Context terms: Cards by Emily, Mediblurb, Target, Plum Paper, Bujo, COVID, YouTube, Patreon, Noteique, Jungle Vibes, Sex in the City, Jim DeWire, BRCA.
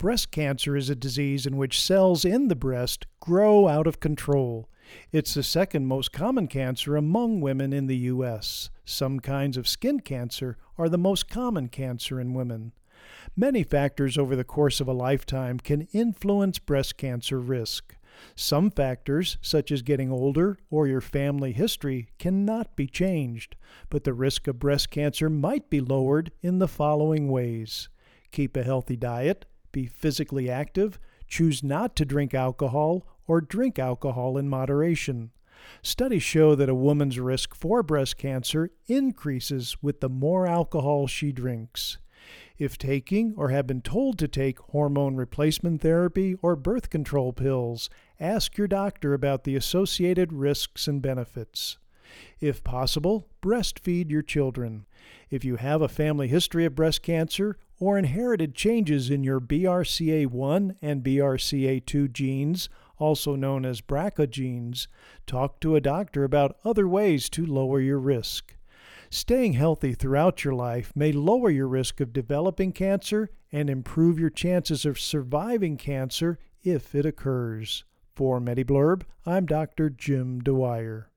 Breast cancer is a disease in which cells in the breast grow out of control. It's the second most common cancer among women in the U.S. Some kinds of skin cancer are the most common cancer in women. Many factors over the course of a lifetime can influence breast cancer risk. Some factors, such as getting older or your family history, cannot be changed, but the risk of breast cancer might be lowered in the following ways. Keep a healthy diet, be physically active, choose not to drink alcohol, or drink alcohol in moderation. Studies show that a woman's risk for breast cancer increases with the more alcohol she drinks. If taking or have been told to take hormone replacement therapy or birth control pills, ask your doctor about the associated risks and benefits. If possible, breastfeed your children. If you have a family history of breast cancer or inherited changes in your BRCA1 and BRCA2 genes, also known as BRCA genes, talk to a doctor about other ways to lower your risk. Staying healthy throughout your life may lower your risk of developing cancer and improve your chances of surviving cancer if it occurs. For Mediblurb, I'm Dr. Jim DeWire.